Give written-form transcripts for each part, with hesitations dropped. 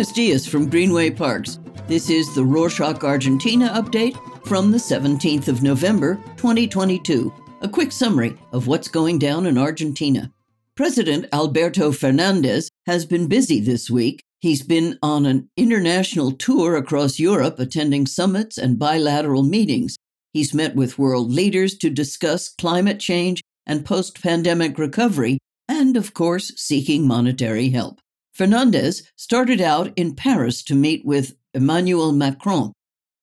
Buenos dias from Greenway Parks. This is the Rorschach Argentina update from the 17th of November, 2022. A quick summary of what's going down in Argentina. President Alberto Fernández has been busy this week. He's been on an international tour across Europe, attending summits and bilateral meetings. He's met with world leaders to discuss climate change and post-pandemic recovery, and, of course, seeking monetary help. Fernández started out in Paris to meet with Emmanuel Macron.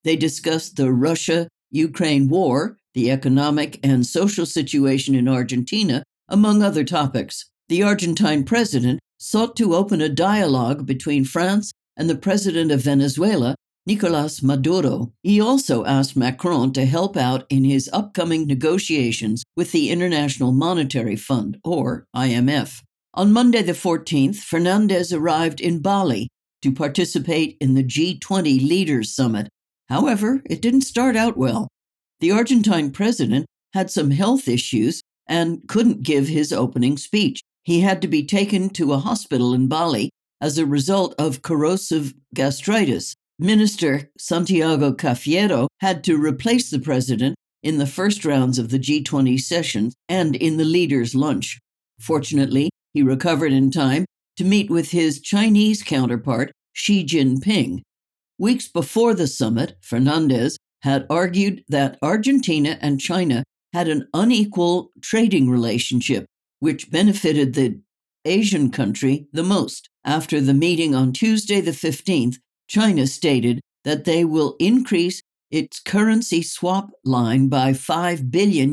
They discussed the Russia-Ukraine war, the economic and social situation in Argentina, among other topics. The Argentine president sought to open a dialogue between France and the president of Venezuela, Nicolás Maduro. He also asked Macron to help out in his upcoming negotiations with the International Monetary Fund, or IMF. On Monday the 14th, Fernández arrived in Bali to participate in the G20 Leaders Summit. However, it didn't start out well. The Argentine president had some health issues and couldn't give his opening speech. He had to be taken to a hospital in Bali as a result of corrosive gastritis. Minister Santiago Cafiero had to replace the president in the first rounds of the G20 sessions and in the leaders' lunch. Fortunately, he recovered in time to meet with his Chinese counterpart, Xi Jinping. Weeks before the summit, Fernández had argued that Argentina and China had an unequal trading relationship, which benefited the Asian country the most. After the meeting on Tuesday the 15th, China stated that they will increase its currency swap line by $5 billion.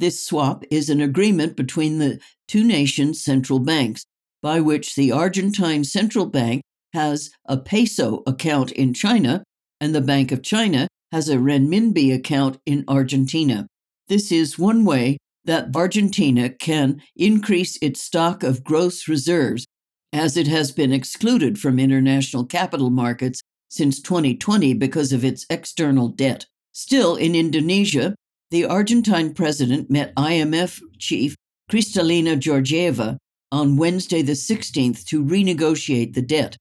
This swap is an agreement between the two nations' central banks, by which the Argentine Central Bank has a peso account in China and the Bank of China has a renminbi account in Argentina. This is one way that Argentina can increase its stock of gross reserves, as it has been excluded from international capital markets since 2020 because of its external debt. Still, in Indonesia, the Argentine president met IMF chief Kristalina Georgieva on Wednesday the 16th to renegotiate the debt.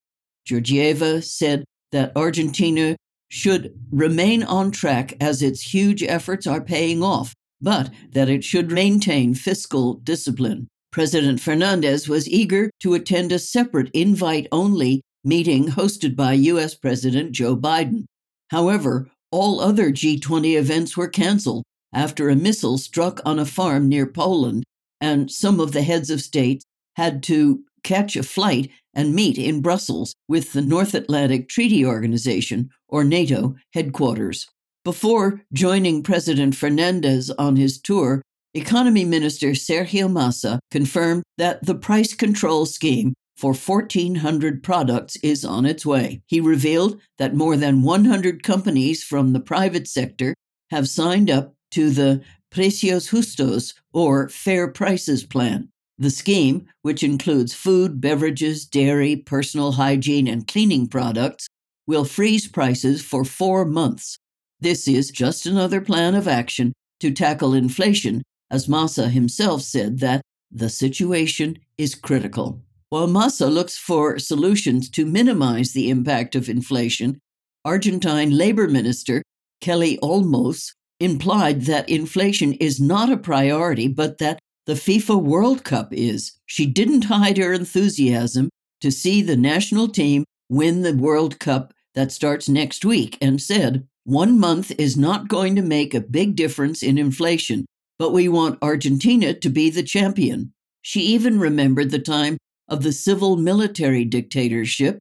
Georgieva said that Argentina should remain on track as its huge efforts are paying off, but that it should maintain fiscal discipline. President Fernández was eager to attend a separate invite-only meeting hosted by U.S. President Joe Biden. However, all other G20 events were canceled after a missile struck on a farm near Poland, and some of the heads of state had to catch a flight and meet in Brussels with the North Atlantic Treaty Organization, or NATO, headquarters. Before joining President Fernández on his tour, Economy Minister Sergio Massa confirmed that the price control scheme for 1,400 products is on its way. He revealed that more than 100 companies from the private sector have signed up to the Precios Justos, or Fair Prices Plan. The scheme, which includes food, beverages, dairy, personal hygiene, and cleaning products, will freeze prices for 4 months. This is just another plan of action to tackle inflation, as Massa himself said that the situation is critical. While Massa looks for solutions to minimize the impact of inflation, Argentine Labor Minister Kelly Olmos implied that inflation is not a priority, but that the FIFA World Cup is. She didn't hide her enthusiasm to see the national team win the World Cup that starts next week and said, "1 month is not going to make a big difference in inflation, but we want Argentina to be the champion." She even remembered the time of the civil military dictatorship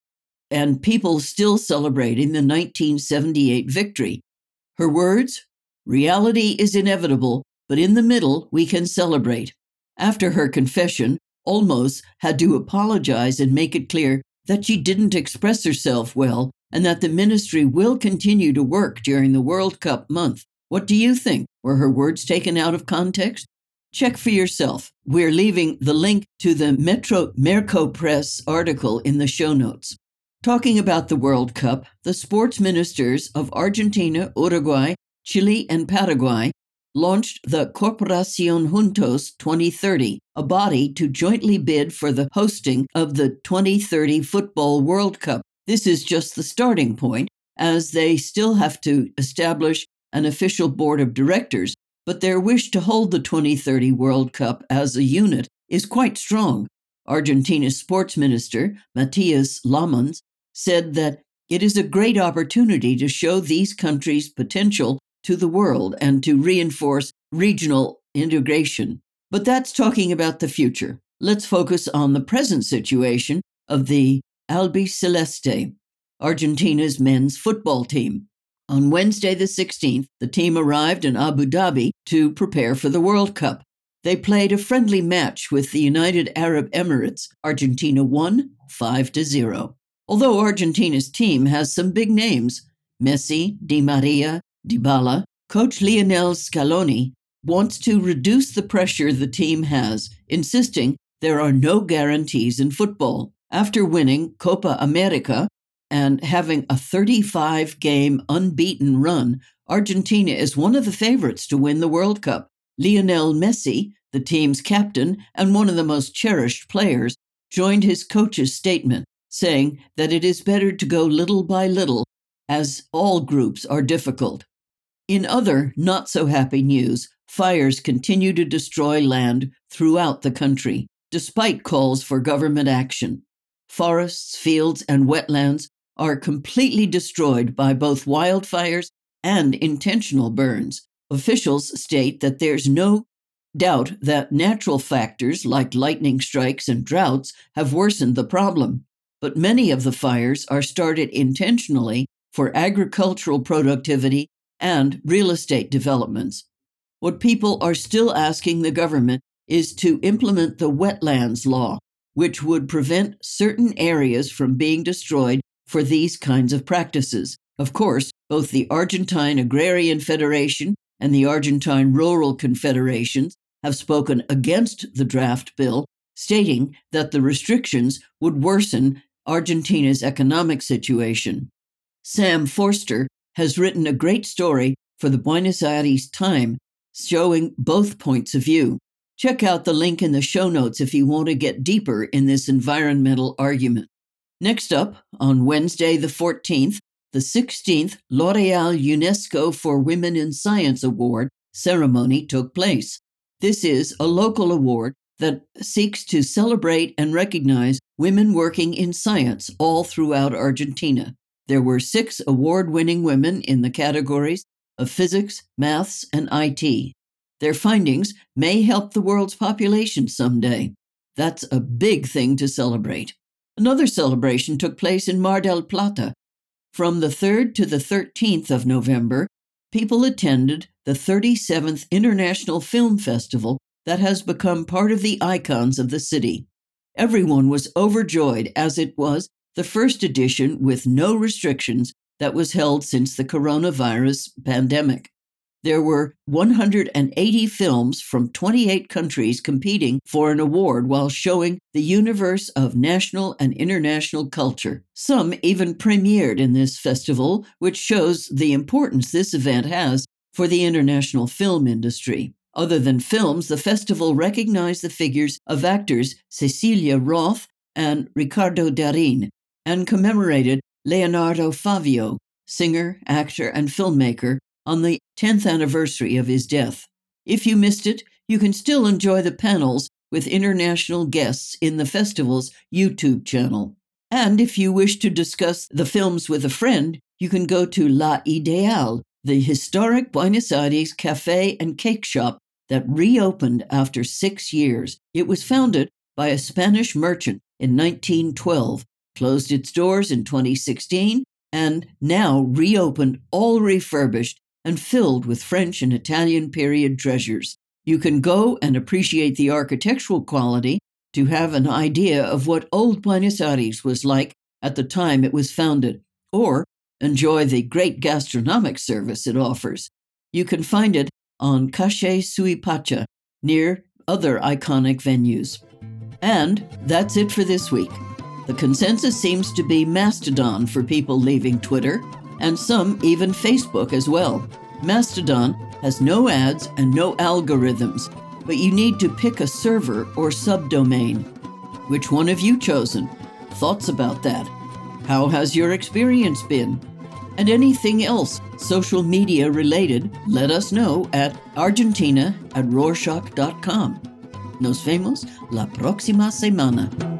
and people still celebrating the 1978 victory. Her words, "Reality is inevitable, but in the middle we can celebrate." After her confession, Olmos had to apologize and make it clear that she didn't express herself well and that the ministry will continue to work during the World Cup month. What do you think? Were her words taken out of context? Check for yourself. We're leaving the link to the Merco Press article in the show notes. Talking about the World Cup, the sports ministers of Argentina, Uruguay, Chile, and Paraguay launched the Corporación Juntos 2030, a body to jointly bid for the hosting of the 2030 Football World Cup. This is just the starting point, as they still have to establish an official board of directors, but their wish to hold the 2030 World Cup as a unit is quite strong. Argentina's sports minister, Matías Lamans, said that it is a great opportunity to show these countries' potential to the world and to reinforce regional integration. But that's talking about the future. Let's focus on the present situation of the Albiceleste, Argentina's men's football team. On Wednesday the 16th, the team arrived in Abu Dhabi to prepare for the World Cup. They played a friendly match with the United Arab Emirates. Argentina won 5-0. Although Argentina's team has some big names, Messi, Di Maria, Dybala, coach Lionel Scaloni wants to reduce the pressure the team has, insisting there are no guarantees in football. After winning Copa América and having a 35-game unbeaten run, Argentina is one of the favorites to win the World Cup. Lionel Messi, the team's captain and one of the most cherished players, joined his coach's statement, saying that it is better to go little by little, as all groups are difficult. In other not-so-happy news, fires continue to destroy land throughout the country, despite calls for government action. Forests, fields, and wetlands are completely destroyed by both wildfires and intentional burns. Officials state that there's no doubt that natural factors like lightning strikes and droughts have worsened the problem, but many of the fires are started intentionally for agricultural productivity and real estate developments. What people are still asking the government is to implement the wetlands law, which would prevent certain areas from being destroyed for these kinds of practices. Of course, both the Argentine Agrarian Federation and the Argentine Rural Confederations have spoken against the draft bill, stating that the restrictions would worsen Argentina's economic situation. Sam Forster has written a great story for the Buenos Aires Times showing both points of view. Check out the link in the show notes if you want to get deeper in this environmental argument. Next up, on Wednesday the 14th, the 16th L'Oréal UNESCO for Women in Science Award ceremony took place. This is a local award that seeks to celebrate and recognize women working in science all throughout Argentina. There were 6 award-winning women in the categories of physics, maths, and IT. Their findings may help the world's population someday. That's a big thing to celebrate. Another celebration took place in Mar del Plata. From the 3rd to the 13th of November, people attended the 37th International Film Festival that has become part of the icons of the city. Everyone was overjoyed, as it was the first edition with no restrictions that was held since the coronavirus pandemic. There were 180 films from 28 countries competing for an award while showing the universe of national and international culture. Some even premiered in this festival, which shows the importance this event has for the international film industry. Other than films, the festival recognized the figures of actors Cecilia Roth and Ricardo Darín and commemorated Leonardo Favio, singer, actor, and filmmaker, on the 10th anniversary of his death. If you missed it, you can still enjoy the panels with international guests in the festival's YouTube channel. And if you wish to discuss the films with a friend, you can go to La Ideal, the historic Buenos Aires cafe and cake shop that reopened after 6 years. It was founded by a Spanish merchant in 1912, closed its doors in 2016, and now reopened, all refurbished and filled with French and Italian period treasures. You can go and appreciate the architectural quality to have an idea of what old Buenos Aires was like at the time it was founded, or enjoy the great gastronomic service it offers. You can find it on Caché Suipacha, near other iconic venues. And that's it for this week. The consensus seems to be Mastodon for people leaving Twitter, and some even Facebook as well. Mastodon has no ads and no algorithms, but you need to pick a server or subdomain. Which one have you chosen? Thoughts about that? How has your experience been? And anything else social media related, let us know at Argentina@Rorschach.com. Nos vemos la próxima semana.